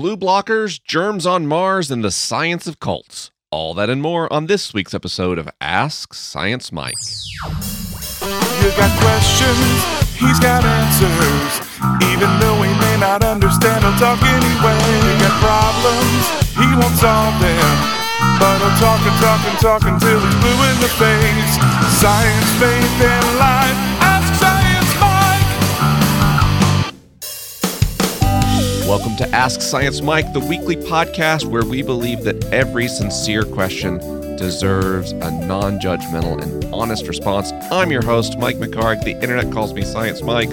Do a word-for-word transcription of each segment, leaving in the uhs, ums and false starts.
blue blockers, germs on Mars, and the science of cults. All that and more on this week's episode of Ask Science Mike. You got questions, he's got answers. Even though we may not understand, he'll talk anyway. You got problems, he won't solve them. But I'm talking, talking, talking till he's blue in the face. Science, faith, and life. Ask Science Mike. Welcome to Ask Science Mike, the weekly podcast where we believe that every sincere question deserves a non-judgmental and honest response. I'm your host, Mike McHargue. The internet calls me Science Mike.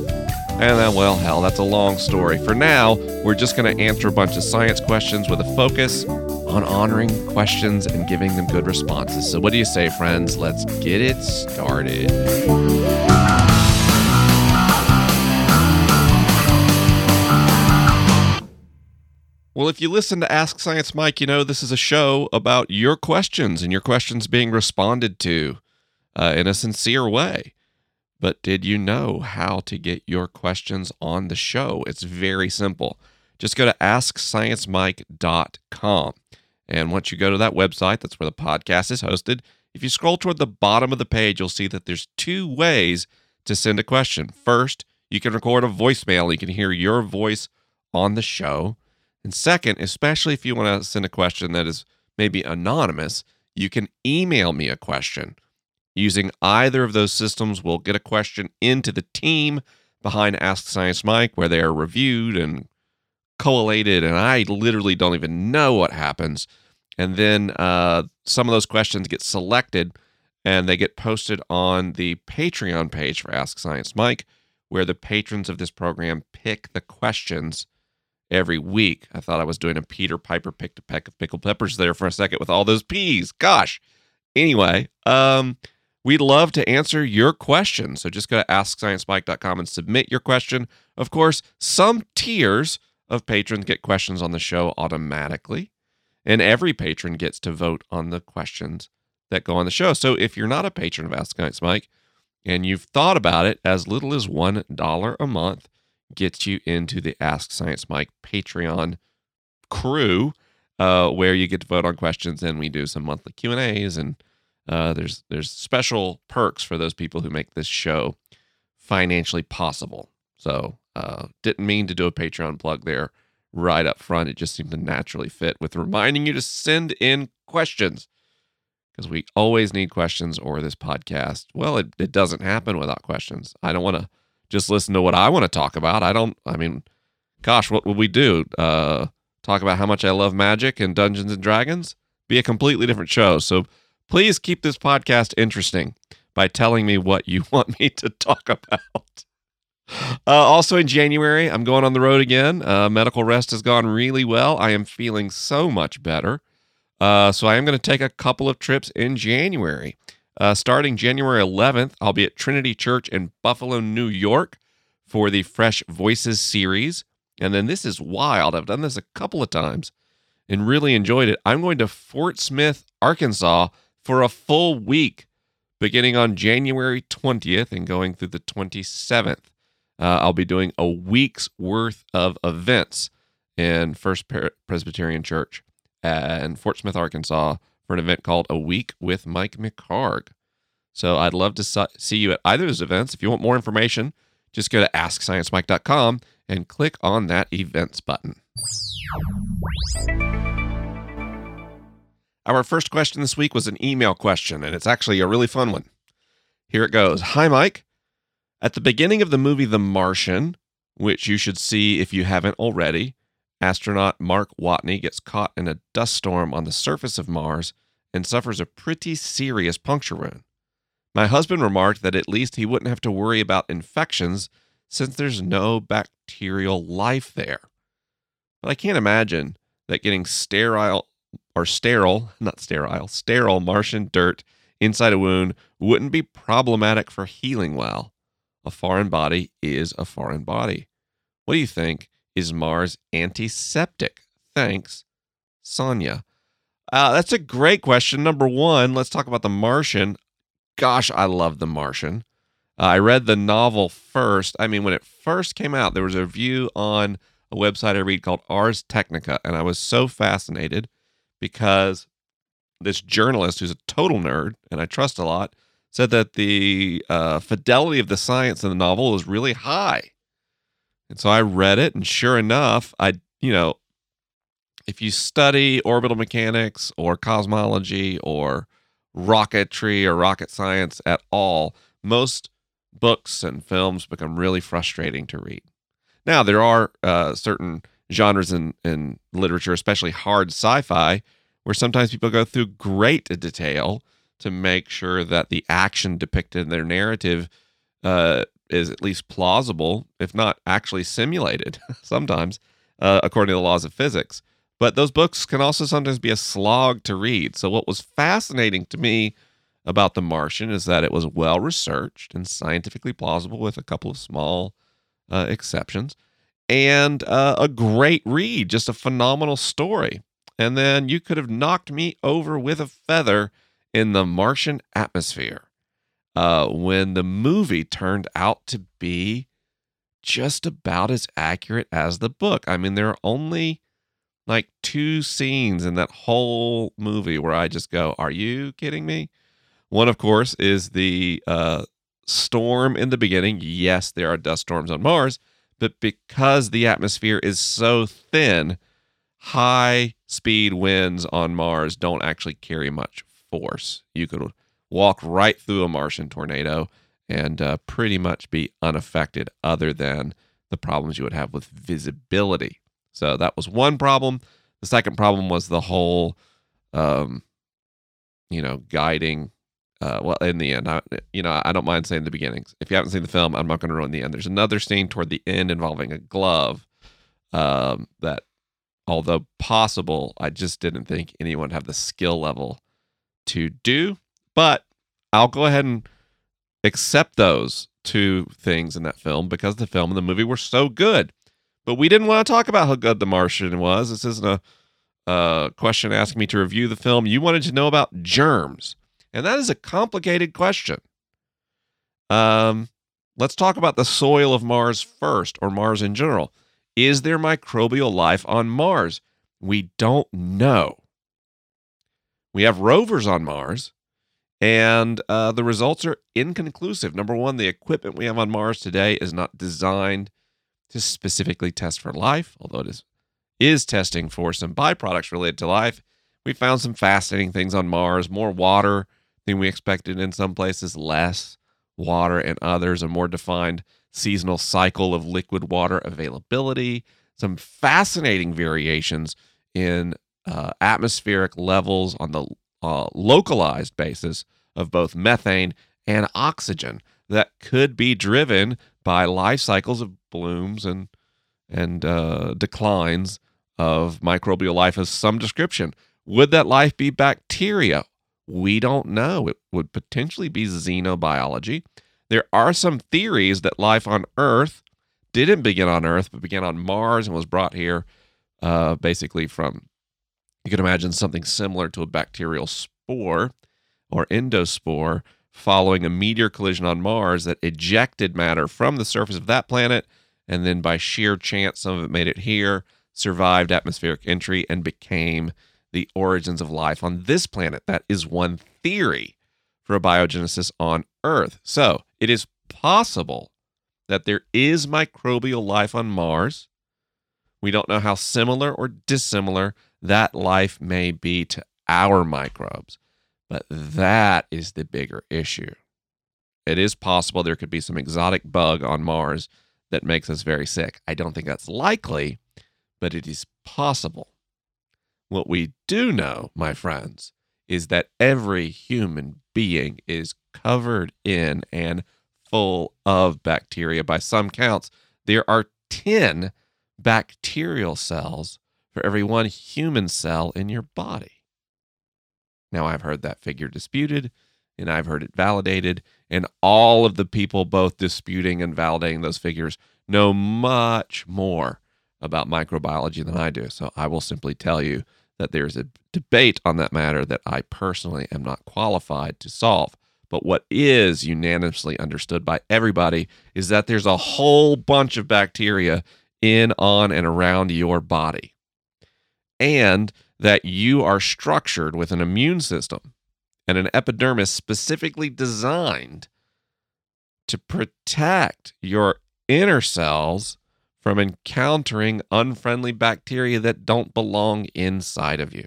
And then, well, hell, that's a long story. For now, we're just going to answer a bunch of science questions with a focus on honoring questions and giving them good responses. So what do you say, friends? Let's get it started. Well, if you listen to Ask Science Mike, you know this is a show about your questions and your questions being responded to uh, in a sincere way. But did you know how to get your questions on the show? It's very simple. Just go to ask science mike dot com. And once you go to that website, that's where the podcast is hosted. If you scroll toward the bottom of the page, you'll see that there's two ways to send a question. First, you can record a voicemail. You can hear your voice on the show. And second, especially if you want to send a question that is maybe anonymous, you can email me a question. Using either of those systems, we'll get a question into the team behind Ask Science Mike, where they are reviewed and collated, and I literally don't even know what happens. And then uh, some of those questions get selected, and they get posted on the Patreon page for Ask Science Mike, where the patrons of this program pick the questions every week. I thought I was doing a Peter Piper picked a peck of pickled peppers there for a second with all those peas. Gosh! Anyway, um... we'd love to answer your question, so just go to ask science mike dot com and submit your question. Of course, some tiers of patrons get questions on the show automatically, and every patron gets to vote on the questions that go on the show. So if you're not a patron of Ask Science Mike, and you've thought about it, as little as one dollar a month gets you into the Ask Science Mike Patreon crew, uh, where you get to vote on questions, and we do some monthly Q and A's, and Uh, there's there's special perks for those people who make this show financially possible. So uh, didn't mean to do a Patreon plug there right up front. It just seemed to naturally fit with reminding you to send in questions, because we always need questions, or this podcast, well, it, it doesn't happen without questions. I don't want to just listen to what I want to talk about. I don't, I mean, gosh, what would we do? Uh, talk about how much I love magic and Dungeons and Dragons? Be a completely different show. So please keep this podcast interesting by telling me what you want me to talk about. Uh, also in January, I'm going on the road again. Uh, medical rest has gone really well. I am feeling so much better. Uh, so I am going to take a couple of trips in January. Uh, starting January eleventh, I'll be at Trinity Church in Buffalo, New York for the Fresh Voices series. And then this is wild. I've done this a couple of times and really enjoyed it. I'm going to Fort Smith, Arkansas, for a full week, beginning on January twentieth and going through the twenty-seventh. Uh, I'll be doing a week's worth of events in First Presbyterian Church in Fort Smith, Arkansas, for an event called A Week with Mike McHargue. So I'd love to see you at either of those events. If you want more information, just go to ask science mike dot com and click on that events button. Our first question this week was an email question, and it's actually a really fun one. Here it goes. Hi, Mike. At the beginning of the movie The Martian, which you should see if you haven't already, astronaut Mark Watney gets caught in a dust storm on the surface of Mars and suffers a pretty serious puncture wound. My husband remarked that at least he wouldn't have to worry about infections since there's no bacterial life there. But I can't imagine that getting sterile... or sterile, not sterile, sterile Martian dirt inside a wound wouldn't be problematic for healing well. A foreign body is a foreign body. What do you think? Is Mars antiseptic? Thanks, Sonia. Uh, that's a great question. Number one, let's talk about The Martian. Gosh, I love The Martian. Uh, I read the novel first. I mean, when it first came out, there was a review on a website I read called Ars Technica, and I was so fascinated because this journalist, who's a total nerd, and I trust a lot, said that the uh, fidelity of the science in the novel was really high. And so I read it, and sure enough, I, you know, if you study orbital mechanics or cosmology or rocketry or rocket science at all, most books and films become really frustrating to read. Now, there are uh, certain genres in, in literature, especially hard sci-fi, where sometimes people go through great detail to make sure that the action depicted in their narrative uh, is at least plausible, if not actually simulated sometimes, uh, according to the laws of physics. But those books can also sometimes be a slog to read. So what was fascinating to me about The Martian is that it was well-researched and scientifically plausible with a couple of small uh, exceptions, and uh, a great read, just a phenomenal story. And then you could have knocked me over with a feather in the Martian atmosphere uh, when the movie turned out to be just about as accurate as the book. I mean, there are only like two scenes in that whole movie where I just go, are you kidding me? One, of course, is the uh, storm in the beginning. Yes, there are dust storms on Mars, but because the atmosphere is so thin, high-speed winds on Mars don't actually carry much force. You could walk right through a Martian tornado and uh, pretty much be unaffected other than the problems you would have with visibility. So that was one problem. The second problem was the whole, um, you know, guiding... Uh, well, in the end, I, you know, I don't mind saying the beginnings. If you haven't seen the film, I'm not going to ruin the end. There's another scene toward the end involving a glove um, that, although possible, I just didn't think anyone would have the skill level to do. But I'll go ahead and accept those two things in that film because the film and the movie were so good. But we didn't want to talk about how good The Martian was. This isn't a uh, question asking me to review the film. You wanted to know about germs. And that is a complicated question. Um, let's talk about the soil of Mars first, or Mars in general. Is there microbial life on Mars? We don't know. We have rovers on Mars, and uh, the results are inconclusive. Number one, the equipment we have on Mars today is not designed to specifically test for life, although it is, is testing for some byproducts related to life. We found some fascinating things on Mars, more water than we expected in some places, less water in others, a more defined seasonal cycle of liquid water availability, some fascinating variations in uh, atmospheric levels on the uh, localized basis of both methane and oxygen that could be driven by life cycles of blooms and, and uh, declines of microbial life of some description. Would that life be bacteria? We don't know. It would potentially be xenobiology. There are some theories that life on Earth didn't begin on Earth, but began on Mars and was brought here uh, basically from, you can imagine something similar to a bacterial spore or endospore following a meteor collision on Mars that ejected matter from the surface of that planet, and then by sheer chance, some of it made it here, survived atmospheric entry, and became the origins of life on this planet. That is one theory for a biogenesis on Earth. So it is possible that there is microbial life on Mars. We don't know how similar or dissimilar that life may be to our microbes, but that is the bigger issue. It is possible there could be some exotic bug on Mars that makes us very sick. I don't think that's likely, but it is possible. What we do know, my friends, is that every human being is covered in and full of bacteria. By some counts, there are ten bacterial cells for every one human cell in your body. Now, I've heard that figure disputed, and I've heard it validated, and all of the people both disputing and validating those figures know much more about microbiology than I do. So I will simply tell you that there's a debate on that matter that I personally am not qualified to solve. But what is unanimously understood by everybody is that there's a whole bunch of bacteria in, on, and around your body, and that you are structured with an immune system and an epidermis specifically designed to protect your inner cells from encountering unfriendly bacteria that don't belong inside of you.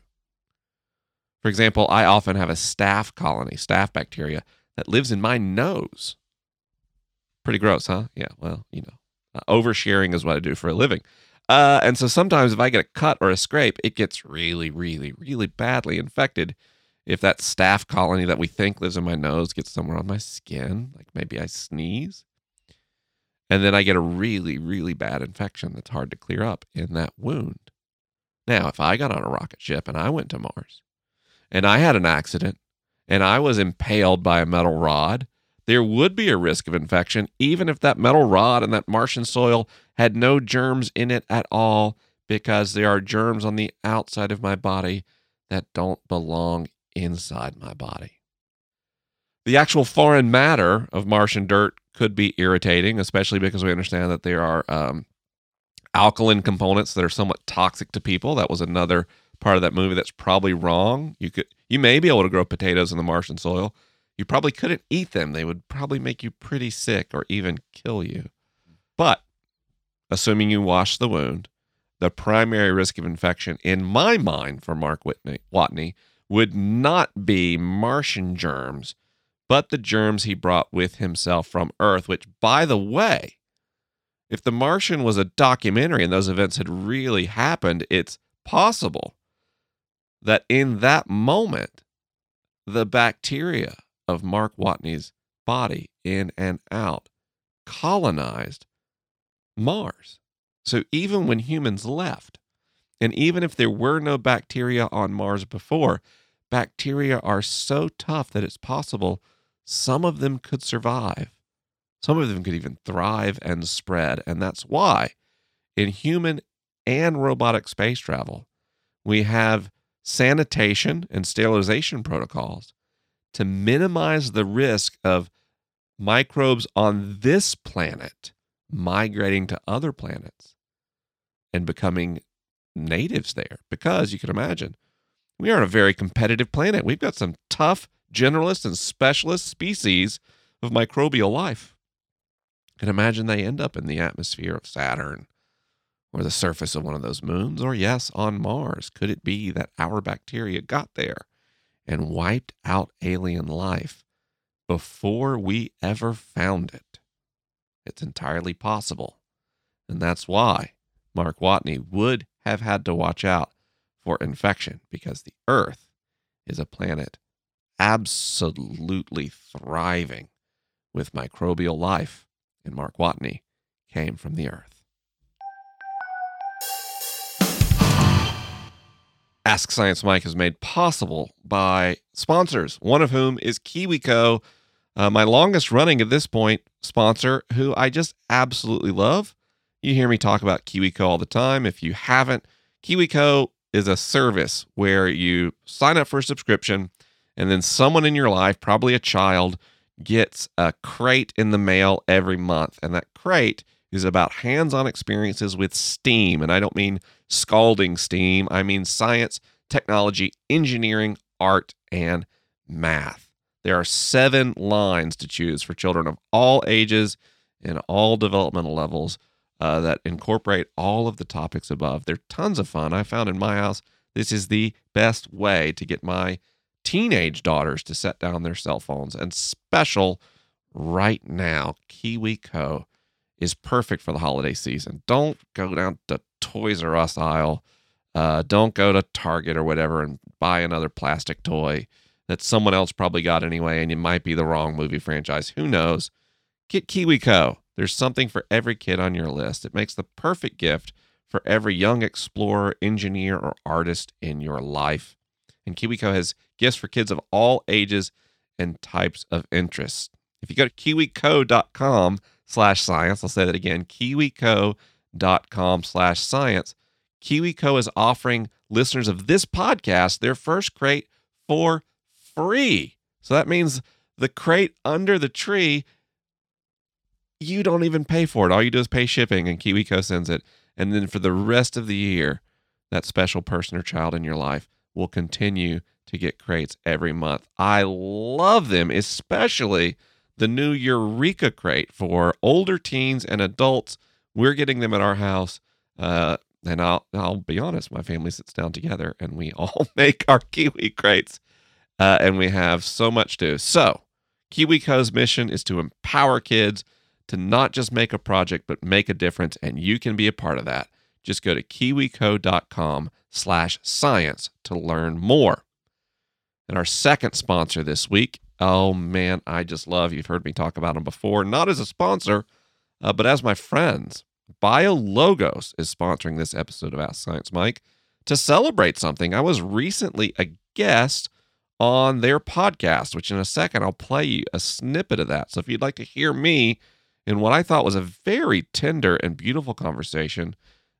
For example, I often have a staph colony, staph bacteria, that lives in my nose. Pretty gross, huh? Yeah, well, you know, uh, oversharing is what I do for a living. Uh, and so sometimes if I get a cut or a scrape, it gets really, really, really badly infected if that staph colony that we think lives in my nose gets somewhere on my skin, like maybe I sneeze, and then I get a really, really bad infection that's hard to clear up in that wound. Now, if I got on a rocket ship and I went to Mars, and I had an accident, and I was impaled by a metal rod, there would be a risk of infection, even if that metal rod and that Martian soil had no germs in it at all, because there are germs on the outside of my body that don't belong inside my body. The actual foreign matter of Martian dirt could be irritating, especially because we understand that there are um, alkaline components that are somewhat toxic to people. That was another part of that movie that's probably wrong. You could, you may be able to grow potatoes in the Martian soil. You probably couldn't eat them. They would probably make you pretty sick or even kill you. But assuming you wash the wound, the primary risk of infection, in my mind, for Mark Watney, would not be Martian germs, but the germs he brought with himself from Earth, which, by the way, if The Martian was a documentary and those events had really happened, it's possible that in that moment, the bacteria of Mark Watney's body, in and out, colonized Mars. So even when humans left, and even if there were no bacteria on Mars before, bacteria are so tough that it's possible some of them could survive. Some of them could even thrive and spread. And that's why in human and robotic space travel, we have sanitation and sterilization protocols to minimize the risk of microbes on this planet migrating to other planets and becoming natives there. Because you can imagine, we are on a very competitive planet. We've got some tough generalist and specialist species of microbial life. And imagine they end up in the atmosphere of Saturn, or the surface of one of those moons, or yes, on Mars. Could it be that our bacteria got there and wiped out alien life before we ever found it? It's entirely possible. And that's why Mark Watney would have had to watch out for infection, because the Earth is a planet absolutely thriving with microbial life, and Mark Watney came from the Earth. Ask Science Mike is made possible by sponsors, one of whom is KiwiCo, uh, my longest running at this point sponsor, who I just absolutely love. You hear me talk about KiwiCo all the time. If you haven't, KiwiCo is a service where you sign up for a subscription, and then someone in your life, probably a child, gets a crate in the mail every month, and that crate is about hands-on experiences with STEAM. And I don't mean scalding STEAM. I mean science, technology, engineering, art, and math. There are seven lines to choose for children of all ages and all developmental levels uh, that incorporate all of the topics above. They're tons of fun. I found in my house, this is the best way to get my teenage daughters to set down their cell phones. And special right now, KiwiCo is perfect for the holiday season. Don't go down to Toys R Us aisle. Uh, don't go to Target or whatever and buy another plastic toy that someone else probably got anyway, and it might be the wrong movie franchise. Who knows? Get KiwiCo. There's something for every kid on your list. It makes the perfect gift for every young explorer, engineer, or artist in your life. And KiwiCo has gifts for kids of all ages and types of interests. If you go to kiwico dot com slash science. I'll say that again, kiwico dot com slash science. KiwiCo is offering listeners of this podcast their first crate for free. So that means the crate under the tree, you don't even pay for it. All you do is pay shipping, and KiwiCo sends it. And then for the rest of the year, that special person or child in your life will continue to get crates every month. I love them, especially the new Eureka crate for older teens and adults. We're getting them at our house. Uh, and I'll, I'll be honest, my family sits down together and we all make our Kiwi crates. Uh, and we have so much to. So KiwiCo's mission is to empower kids to not just make a project, but make a difference. And you can be a part of that. Just go to KiwiCo.com slash science to learn more. And our second sponsor this week, oh man, I just love, you've heard me talk about them before, not as a sponsor, uh, but as my friends. BioLogos is sponsoring this episode of Ask Science Mike to celebrate something. I was recently a guest on their podcast, which in a second I'll play you a snippet of that. So if you'd like to hear me in what I thought was a very tender and beautiful conversation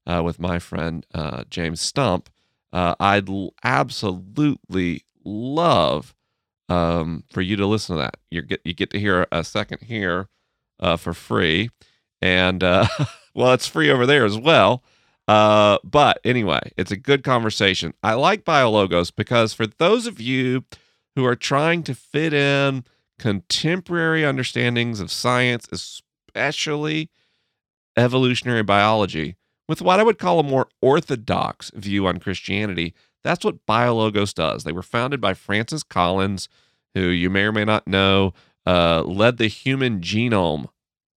Uh, with my friend uh, Jim Stump, uh, I'd l- absolutely love um, for you to listen to that. You get you get to hear a second here uh, for free, and uh, well, it's free over there as well. Uh, but anyway, it's a good conversation. I like BioLogos because for those of you who are trying to fit in contemporary understandings of science, especially evolutionary biology, with what I would call a more orthodox view on Christianity, that's what BioLogos does. They were founded by Francis Collins, who you may or may not know, uh, led the Human Genome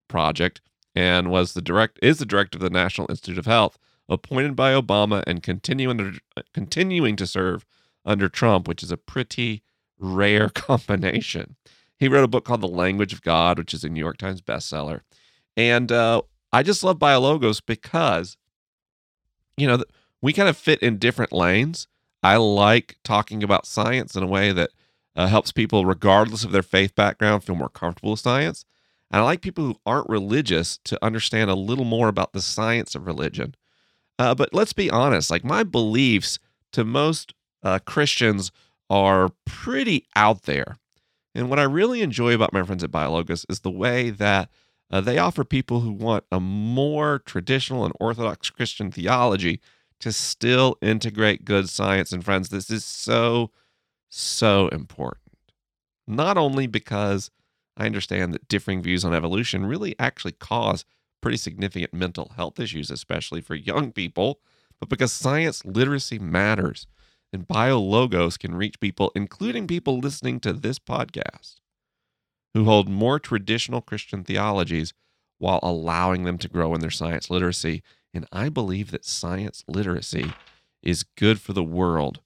Project and was the direct is the director of the National Institute of Health, appointed by Obama and continuing to, continuing to serve under Trump, which is a pretty rare combination. He wrote a book called The Language of God, which is a New York Times bestseller. And uh, I just love BioLogos because, you know, we kind of fit in different lanes. I like talking about science in a way that uh, helps people, regardless of their faith background, feel more comfortable with science. And I like people who aren't religious to understand a little more about the science of religion. Uh, but let's be honest, like my beliefs to most uh, Christians are pretty out there. And what I really enjoy about my friends at BioLogos is the way that Uh, they offer people who want a more traditional and orthodox Christian theology to still integrate good science. And friends, this is so, so important. Not only because I understand that differing views on evolution really actually cause pretty significant mental health issues, especially for young people, but because science literacy matters and BioLogos can reach people, including people listening to this podcast, who hold more traditional Christian theologies while allowing them to grow in their science literacy. And I believe that science literacy is good for the world.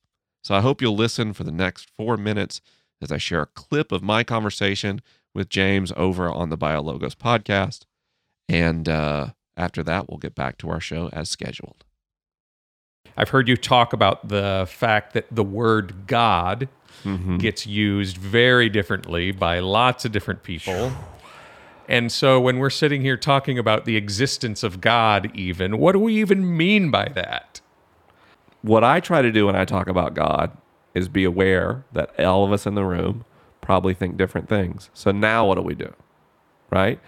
So I hope you'll listen for the next four minutes as I share a clip of my conversation with James over on the BioLogos podcast. And uh, after that, we'll get back to our show as scheduled. I've heard you talk about the fact that the word God mm-hmm. gets used very differently by lots of different people. And so when we're sitting here talking about the existence of God even, what do we even mean by that? What I try to do when I talk about God is be aware that all of us in the room probably think different things. So now what do we do, right?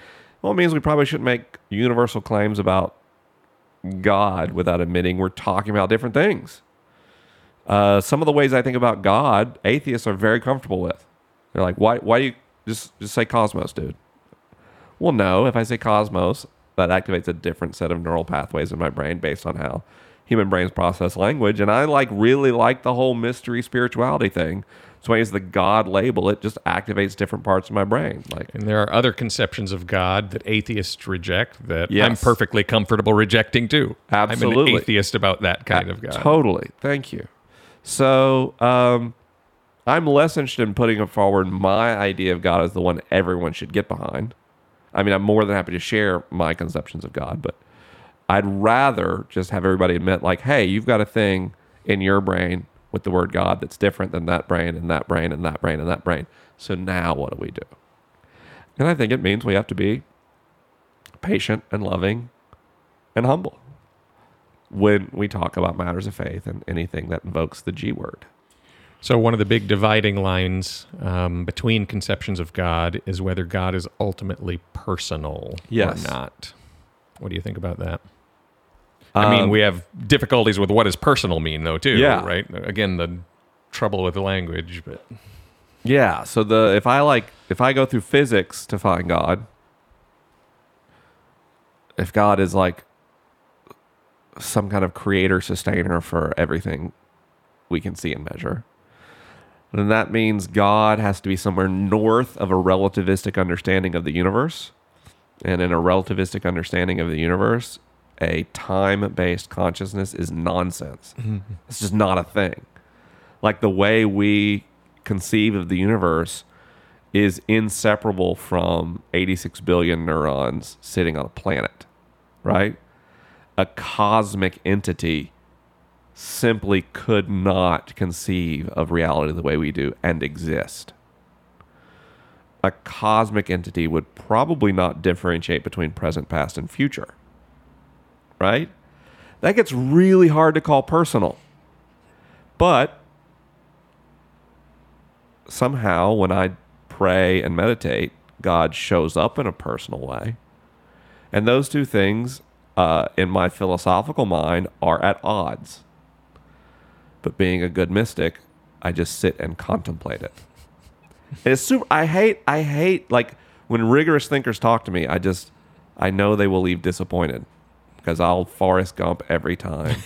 Well, it means we probably shouldn't make universal claims about God without admitting we're talking about different things. Uh, some of the ways I think about God, atheists are very comfortable with. They're like, why why do you just, just say cosmos, dude? Well, no, if I say cosmos, that activates a different set of neural pathways in my brain based on how human brains process language. And I like really like the whole mystery spirituality thing. So I use the God label, it just activates different parts of my brain. Like, and there are other conceptions of God that atheists reject that yes. I'm perfectly comfortable rejecting too. Absolutely. I'm an atheist about that kind uh, of God. Totally. Thank you. So um, I'm less interested in putting forward my idea of God as the one everyone should get behind. I mean, I'm more than happy to share my conceptions of God, but I'd rather just have everybody admit like, hey, you've got a thing in your brain with the word God that's different than that brain and that brain and that brain and that brain. So now what do we do? And I think it means we have to be patient and loving and humble when we talk about matters of faith and anything that invokes the G word. So one of the big dividing lines um, between conceptions of God is whether God is ultimately personal yes. or not. What do you think about that? I um, mean, we have difficulties with what does personal mean, though, too, yeah. right? Again, the trouble with the language, but... Yeah, so the if I like if I go through physics to find God, if God is like some kind of creator sustainer for everything we can see and measure, then that means God has to be somewhere north of a relativistic understanding of the universe. And in a relativistic understanding of the universe, a time-based consciousness is nonsense. Mm-hmm. It's just not a thing. Like the way we conceive of the universe is inseparable from eighty-six billion neurons sitting on a planet, right? A cosmic entity simply could not conceive of reality the way we do and exist. A cosmic entity would probably not differentiate between present, past, and future, right? That gets really hard to call personal. But somehow, when I pray and meditate, God shows up in a personal way. And those two things, uh, in my philosophical mind, are at odds. But being a good mystic, I just sit and contemplate it. It's super, I hate, I hate, like, when rigorous thinkers talk to me, I just, I know they will leave disappointed. Because I'll Forrest Gump every time.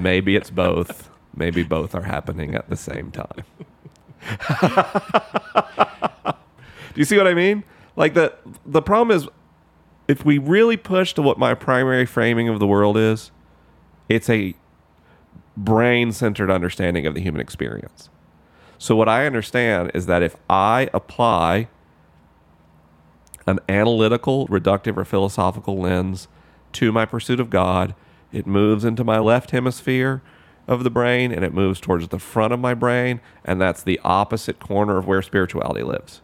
Maybe it's both. Maybe both are happening at the same time. Do you see what I mean? Like the the problem is, if we really push to what my primary framing of the world is, it's a brain-centered understanding of the human experience. So what I understand is that if I apply an analytical, reductive, or philosophical lens to my pursuit of God, it moves into my left hemisphere of the brain, and it moves towards the front of my brain, and that's the opposite corner of where spirituality lives.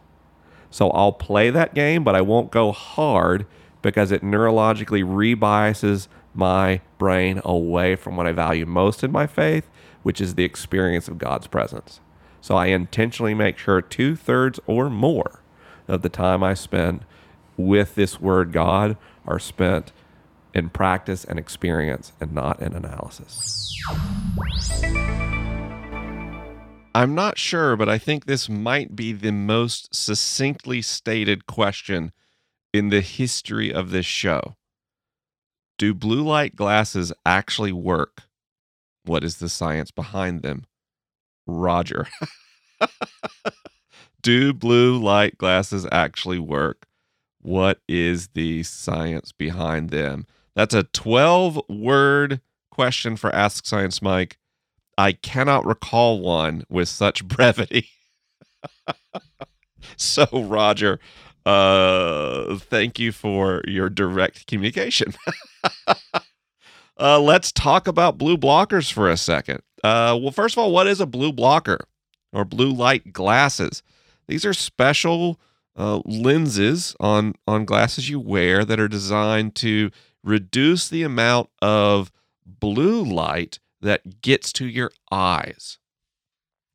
So I'll play that game, but I won't go hard because it neurologically rebiases my brain away from what I value most in my faith, which is the experience of God's presence. So I intentionally make sure two-thirds or more of the time I spend with this word God are spent in practice and experience and not in analysis. I'm not sure, but I think this might be the most succinctly stated question in the history of this show. Do blue light glasses actually work? What is the science behind them? Roger. Do blue light glasses actually work? What is the science behind them? That's a twelve-word question for Ask Science Mike. I cannot recall one with such brevity. So, Roger, uh, thank you for your direct communication. uh, let's talk about blue blockers for a second. Uh, well, first of all, what is a blue blocker or blue light glasses? These are special uh, lenses on, on glasses you wear that are designed to reduce the amount of blue light that gets to your eyes.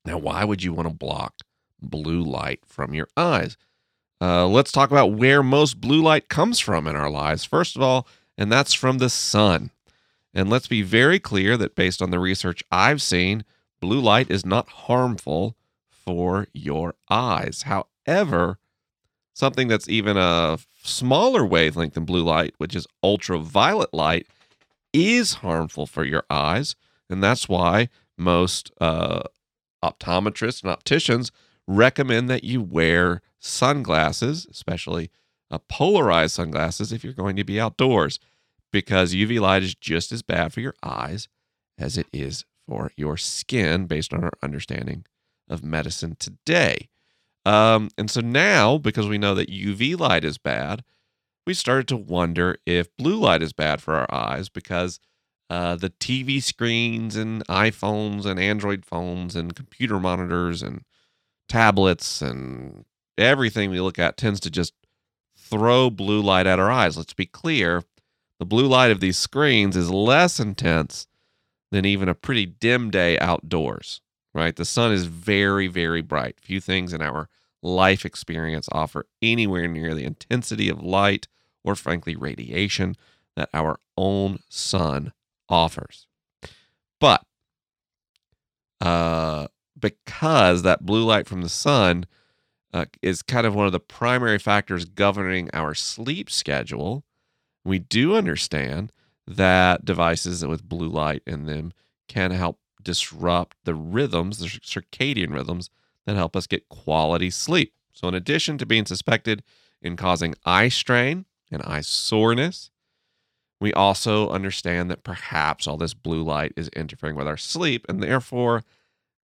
Now, why would you want to block blue light from your eyes? Uh, let's talk about where most blue light comes from in our lives, first of all, and that's from the sun. And let's be very clear that based on the research I've seen, blue light is not harmful for your eyes. However, something that's even a smaller wavelength than blue light, which is ultraviolet light, is harmful for your eyes. And that's why most uh, optometrists and opticians recommend that you wear sunglasses, especially uh, polarized sunglasses, if you're going to be outdoors, because U V light is just as bad for your eyes as it is for your skin, based on our understanding of medicine today. Um, and so now, because we know that U V light is bad, we started to wonder if blue light is bad for our eyes, because uh, the T V screens and iPhones and Android phones and computer monitors and tablets and everything we look at tends to just throw blue light at our eyes. Let's be clear, the blue light of these screens is less intense than even a pretty dim day outdoors. Right? The sun is very, very bright. Few things in our life experience offer anywhere near the intensity of light or, frankly, radiation that our own sun offers. But uh, because that blue light from the sun uh, is kind of one of the primary factors governing our sleep schedule, we do understand that devices with blue light in them can help disrupt the rhythms, the circadian rhythms, that help us get quality sleep. So in addition to being suspected in causing eye strain and eye soreness, we also understand that perhaps all this blue light is interfering with our sleep, and therefore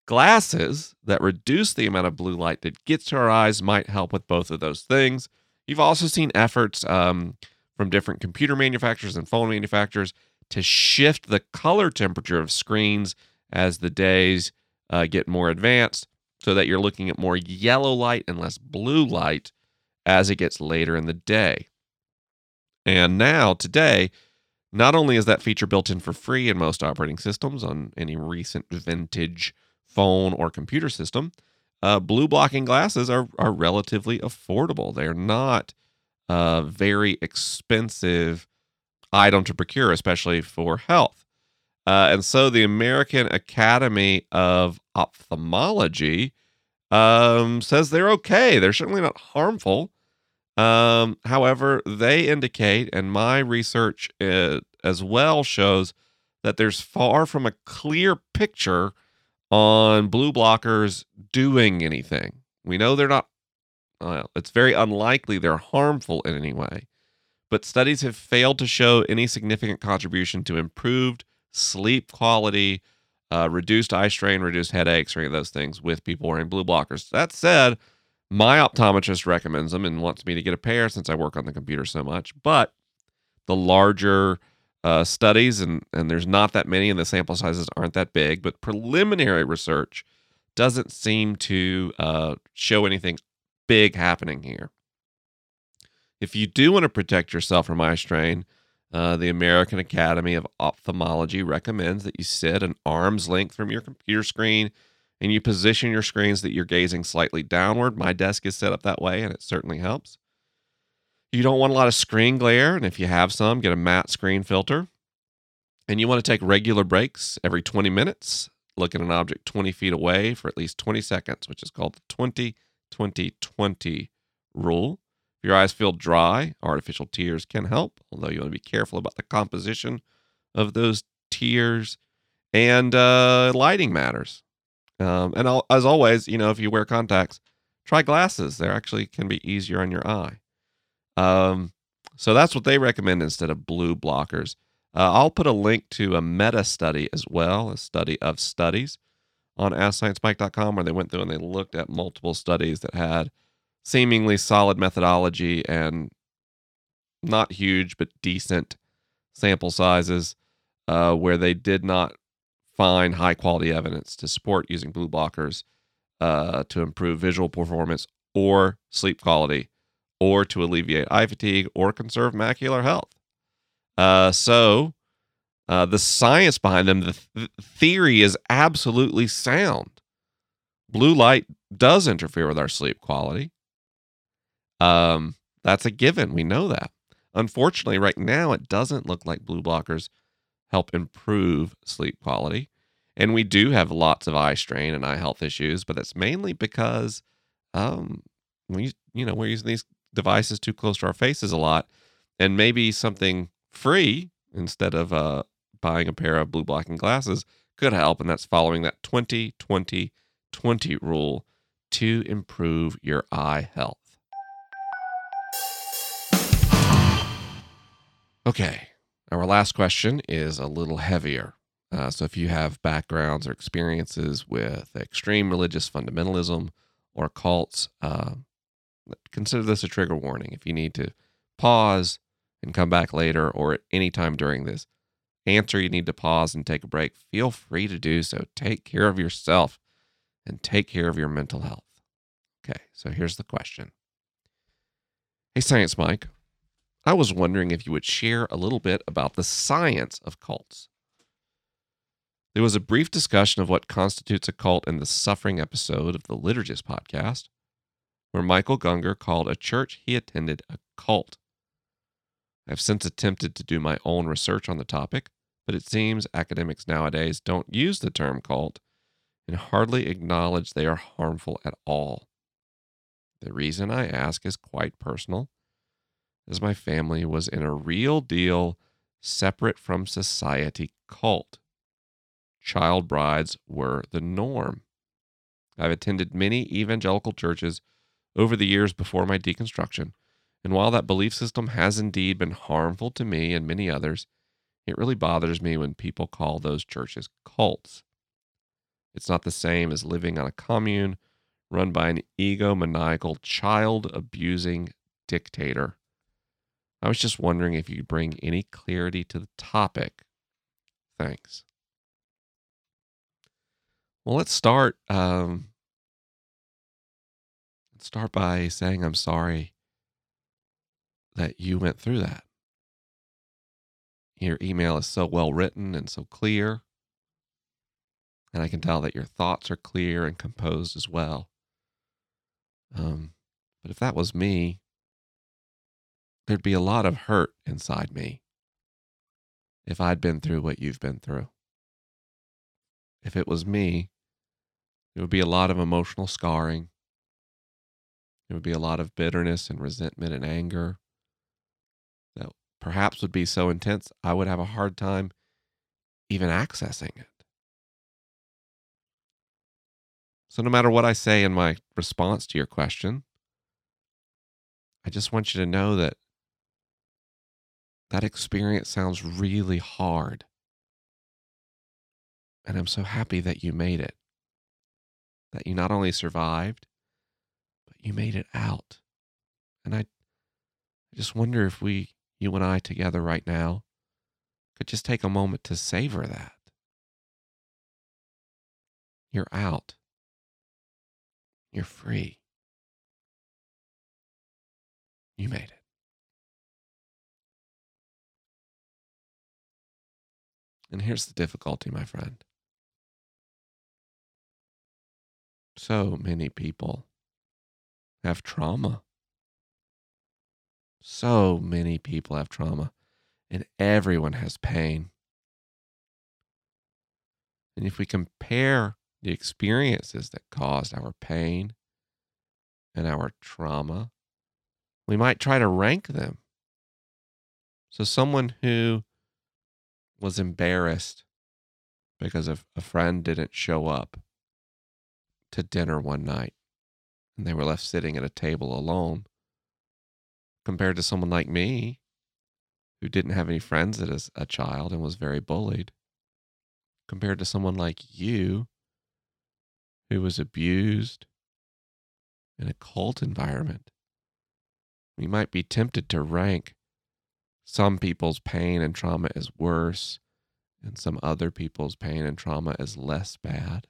glasses that reduce the amount of blue light that gets to our eyes might help with both of those things. You've also seen efforts um, from different computer manufacturers and phone manufacturers to shift the color temperature of screens as the days uh, get more advanced, so that you're looking at more yellow light and less blue light as it gets later in the day. And now, today, not only is that feature built in for free in most operating systems on any recent vintage phone or computer system, uh, blue blocking glasses are, are relatively affordable. They're not a very expensive item to procure, especially for health. Uh, and so the American Academy of Ophthalmology um, says they're okay. They're certainly not harmful. Um, however, they indicate, and my research uh, as well shows, that there's far from a clear picture on blue blockers doing anything. We know they're not, well, it's very unlikely they're harmful in any way, but studies have failed to show any significant contribution to improved sleep quality, uh, reduced eye strain, reduced headaches, or any of those things with people wearing blue blockers. That said, my optometrist recommends them and wants me to get a pair since I work on the computer so much. But the larger uh, studies, and, and there's not that many, and the sample sizes aren't that big, but preliminary research doesn't seem to uh, show anything big happening here. If you do want to protect yourself from eye strain, Uh, the American Academy of Ophthalmology recommends that you sit an arm's length from your computer screen and you position your screens that you're gazing slightly downward. My desk is set up that way, and it certainly helps. You don't want a lot of screen glare, and if you have some, get a matte screen filter. And you want to take regular breaks every twenty minutes. Look at an object twenty feet away for at least twenty seconds, which is called the twenty twenty twenty rule. If your eyes feel dry, artificial tears can help, although you want to be careful about the composition of those tears. And uh, lighting matters. Um, and I'll, as always, you know, if you wear contacts, try glasses. They actually can be easier on your eye. Um, so that's what they recommend instead of blue blockers. Uh, I'll put a link to a meta study as well, a study of studies, on Ask Science Mike dot com, where they went through and they looked at multiple studies that had seemingly solid methodology and not huge but decent sample sizes, uh, where they did not find high quality evidence to support using blue blockers uh, to improve visual performance or sleep quality, or to alleviate eye fatigue or conserve macular health. Uh, so uh, the science behind them, the th- theory is absolutely sound. Blue light does interfere with our sleep quality. Um, that's a given. We know that. Unfortunately, right now, it doesn't look like blue blockers help improve sleep quality. And we do have lots of eye strain and eye health issues, but that's mainly because, um, we, you know, we're using these devices too close to our faces a lot, and maybe something free instead of, uh, buying a pair of blue blocking glasses could help. And that's following that twenty twenty twenty rule to improve your eye health. Okay, our last question is a little heavier. Uh, so if you have backgrounds or experiences with extreme religious fundamentalism or cults, uh, consider this a trigger warning. If you need to pause and come back later, or at any time during this answer you need to pause and take a break, feel free to do so. Take care of yourself and take care of your mental health. Okay, so here's the question. Hey, Science Mike. I was wondering if you would share a little bit about the science of cults. There was a brief discussion of what constitutes a cult in the Suffering episode of the Liturgist podcast, where Michael Gungor called a church he attended a cult. I've since attempted to do my own research on the topic, but it seems academics nowadays don't use the term cult and hardly acknowledge they are harmful at all. The reason I ask is quite personal, as my family was in a real deal separate from society cult. Child brides were the norm. I've attended many evangelical churches over the years before my deconstruction, and while that belief system has indeed been harmful to me and many others, it really bothers me when people call those churches cults. It's not the same as living on a commune run by an egomaniacal, child-abusing dictator. I was just wondering if you could bring any clarity to the topic. Thanks. Well, let's start. Um, let's start by saying I'm sorry that you went through that. Your email is so well written and so clear, and I can tell that your thoughts are clear and composed as well. Um, but if that was me, there'd be a lot of hurt inside me if I'd been through what you've been through. If it was me, it would be a lot of emotional scarring. It would be a lot of bitterness and resentment and anger that perhaps would be so intense I would have a hard time even accessing it. So no matter what I say in my response to your question, I just want you to know that that experience sounds really hard. And I'm so happy that you made it, that you not only survived, but you made it out. And I just wonder if we, you and I together right now, could just take a moment to savor that. You're out. You're free. You made it. And here's the difficulty, my friend. So many people have trauma. So many people have trauma, and everyone has pain. And if we compare the experiences that caused our pain and our trauma, we might try to rank them. So someone who was embarrassed because a, a friend didn't show up to dinner one night and they were left sitting at a table alone, compared to someone like me who didn't have any friends as a child and was very bullied, compared to someone like you who was abused in a cult environment. We might be tempted to rank some people's pain and trauma as worse and some other people's pain and trauma as less bad.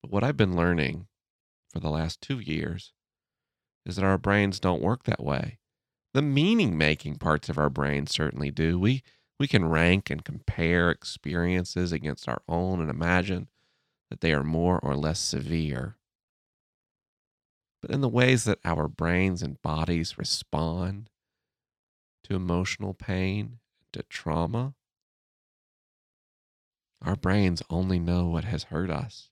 But what I've been learning for the last two years is that our brains don't work that way. The meaning-making parts of our brains certainly do. We We can rank and compare experiences against our own and imagine that they are more or less severe. But in the ways that our brains and bodies respond to emotional pain, to trauma, our brains only know what has hurt us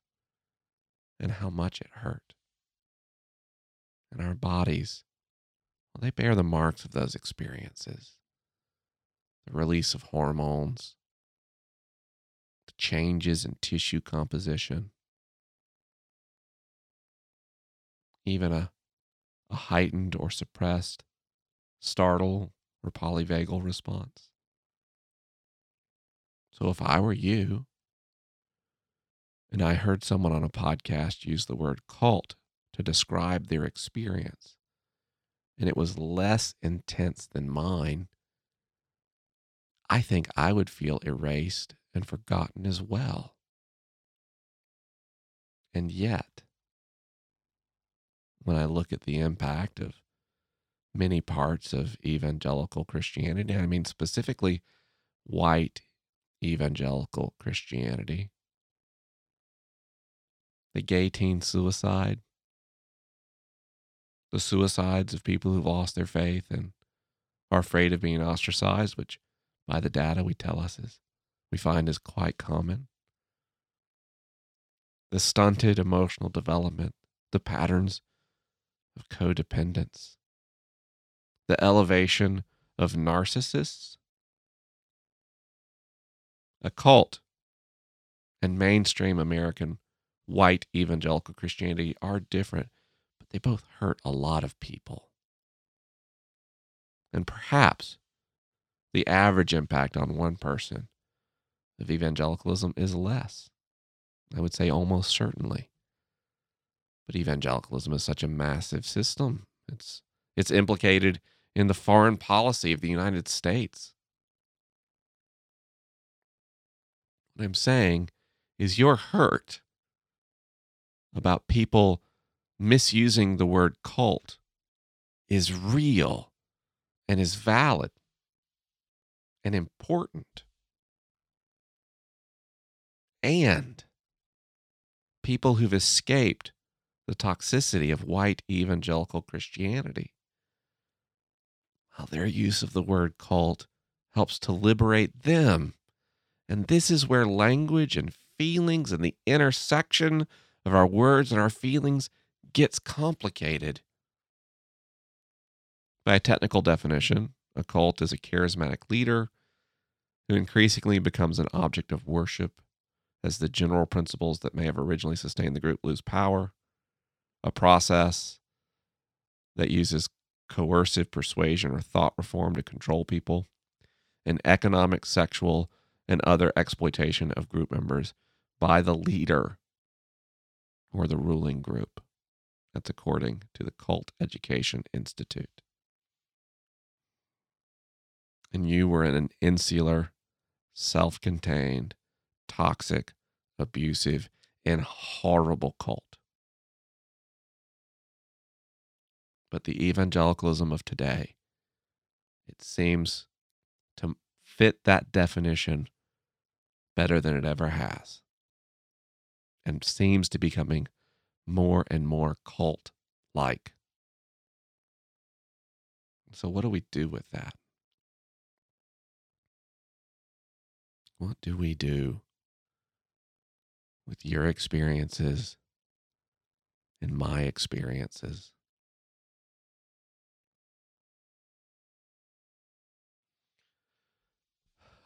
and how much it hurt. And our bodies, well, they bear the marks of those experiences. The release of hormones, the changes in tissue composition, even a, a heightened or suppressed startle or polyvagal response. So if I were you, and I heard someone on a podcast use the word cult to describe their experience, and it was less intense than mine, I think I would feel erased and forgotten as well. And yet, when I look at the impact of many parts of evangelical Christianity, I mean specifically white evangelical Christianity, the gay teen suicide, the suicides of people who lost their faith and are afraid of being ostracized, which by the data we tell us is, we find is quite common. The stunted emotional development, the patterns of codependence, the elevation of narcissists, occult and mainstream American white evangelical Christianity are different, but they both hurt a lot of people. And perhaps the average impact on one person of evangelicalism is less. I would say almost certainly. But evangelicalism is such a massive system. It's it's implicated in the foreign policy of the United States. What I'm saying is you're hurt about people misusing the word cult is real and is valid and important. And people who've escaped the toxicity of white evangelical Christianity, well, their use of the word cult helps to liberate them. And this is where language and feelings and the intersection of our words and our feelings gets complicated. By a technical definition, a cult is a charismatic leader who increasingly becomes an object of worship as the general principles that may have originally sustained the group lose power, a process that uses coercive persuasion or thought reform to control people, and economic, sexual, and other exploitation of group members by the leader or the ruling group. That's according to the Cult Education Institute. And you were in an insular, self-contained, toxic, abusive, and horrible cult. But the evangelicalism of today, it seems to fit that definition better than it ever has, and seems to be becoming more and more cult-like. So what do we do with that? What do we do with your experiences and my experiences?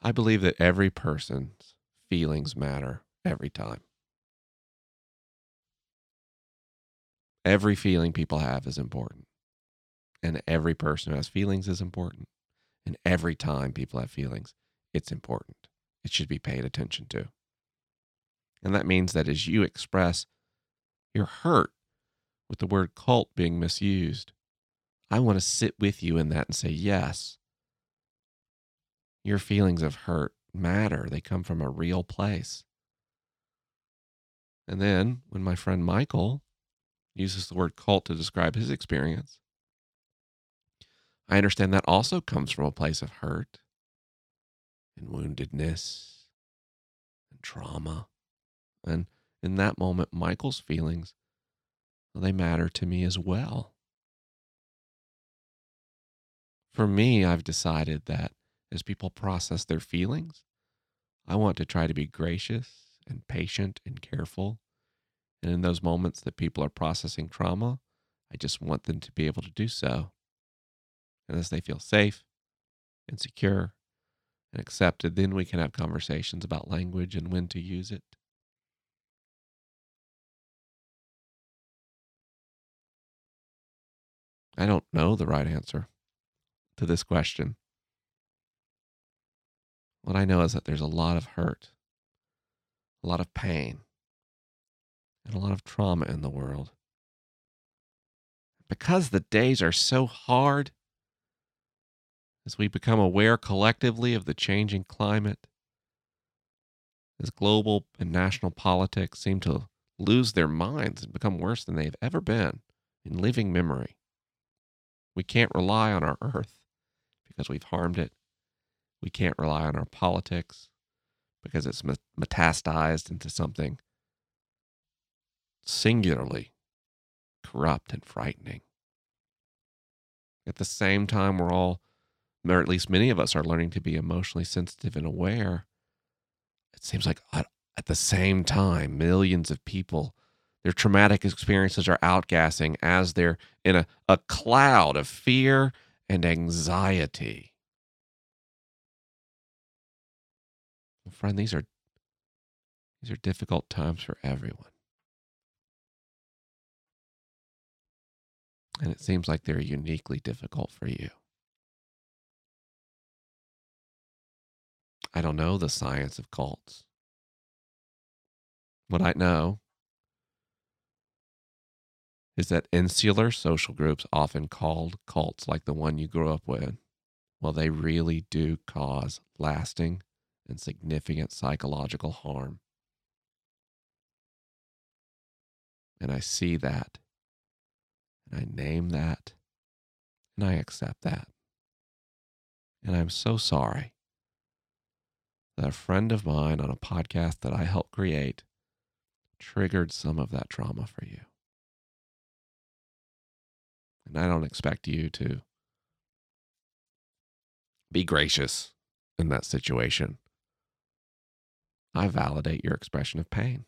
I believe that every person's feelings matter every time. Every feeling people have is important. And every person who has feelings is important. And every time people have feelings, it's important. It should be paid attention to. And that means that as you express your hurt with the word cult being misused, I want to sit with you in that and say, yes, your feelings of hurt matter. They come from a real place. And then when my friend Michael uses the word cult to describe his experience, I understand that also comes from a place of hurt and woundedness and trauma. And in that moment, Michael's feelings, well, they matter to me as well. For me, I've decided that as people process their feelings, I want to try to be gracious and patient and careful. And in those moments that people are processing trauma, I just want them to be able to do so. And as they feel safe and secure and accepted, then we can have conversations about language and when to use it. I don't know the right answer to this question. What I know is that there's a lot of hurt, a lot of pain, and a lot of trauma in the world. Because the days are so hard, as we become aware collectively of the changing climate, as global and national politics seem to lose their minds and become worse than they've ever been in living memory, we can't rely on our earth because we've harmed it. We can't rely on our politics because it's metastasized into something singularly corrupt and frightening. At the same time, we're all or at least many of us, are learning to be emotionally sensitive and aware. It seems like at the same time, millions of people, their traumatic experiences are outgassing as they're in a, a cloud of fear and anxiety. Well, friend, these are these are difficult times for everyone. And it seems like they're uniquely difficult for you. I don't know the science of cults. What I know is that insular social groups, often called cults, like the one you grew up with, well, they really do cause lasting and significant psychological harm. And I see that, and I name that, and I accept that. And I'm so sorry that a friend of mine on a podcast that I helped create triggered some of that trauma for you. And I don't expect you to be gracious in that situation. I validate your expression of pain.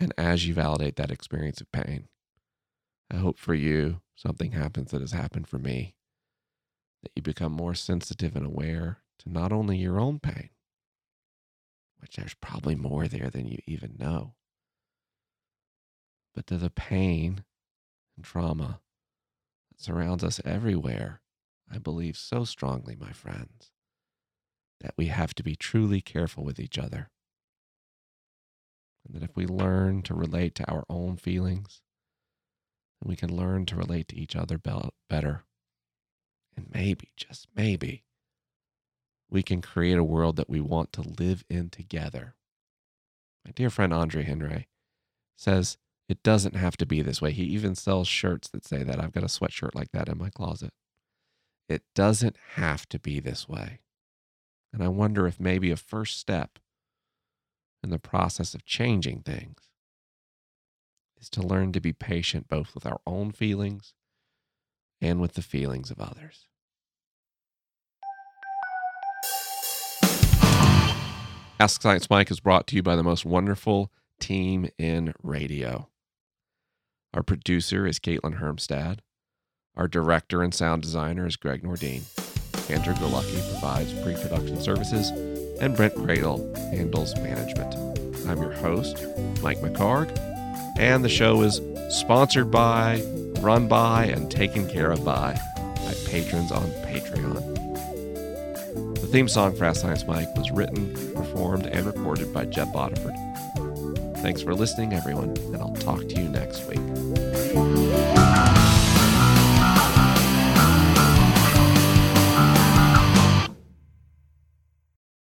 And as you validate that experience of pain, I hope for you something happens that has happened for me, that you become more sensitive and aware to not only your own pain, which there's probably more there than you even know, but to the pain and trauma that surrounds us everywhere. I believe so strongly, my friends, that we have to be truly careful with each other. And that if we learn to relate to our own feelings, then we can learn to relate to each other better. And maybe, just maybe, we can create a world that we want to live in together. My dear friend Andre Henry says, it doesn't have to be this way. He even sells shirts that say that. I've got a sweatshirt like that in my closet. It doesn't have to be this way. And I wonder if maybe a first step in the process of changing things is to learn to be patient both with our own feelings and with the feelings of others. Ask Science Mike is brought to you by the most wonderful team in radio. Our producer is Caitlin Hermstad. Our director and sound designer is Greg Nordine. Andrew Golucki provides pre-production services, and Brent Cradle handles management. I'm your host, Mike McHargue, and the show is sponsored by, run by, and taken care of by my patrons on Patreon. The theme song for Ask Science Mike was written, performed, and recorded by Jeff Botiford. Thanks for listening, everyone, and I'll talk to you next week.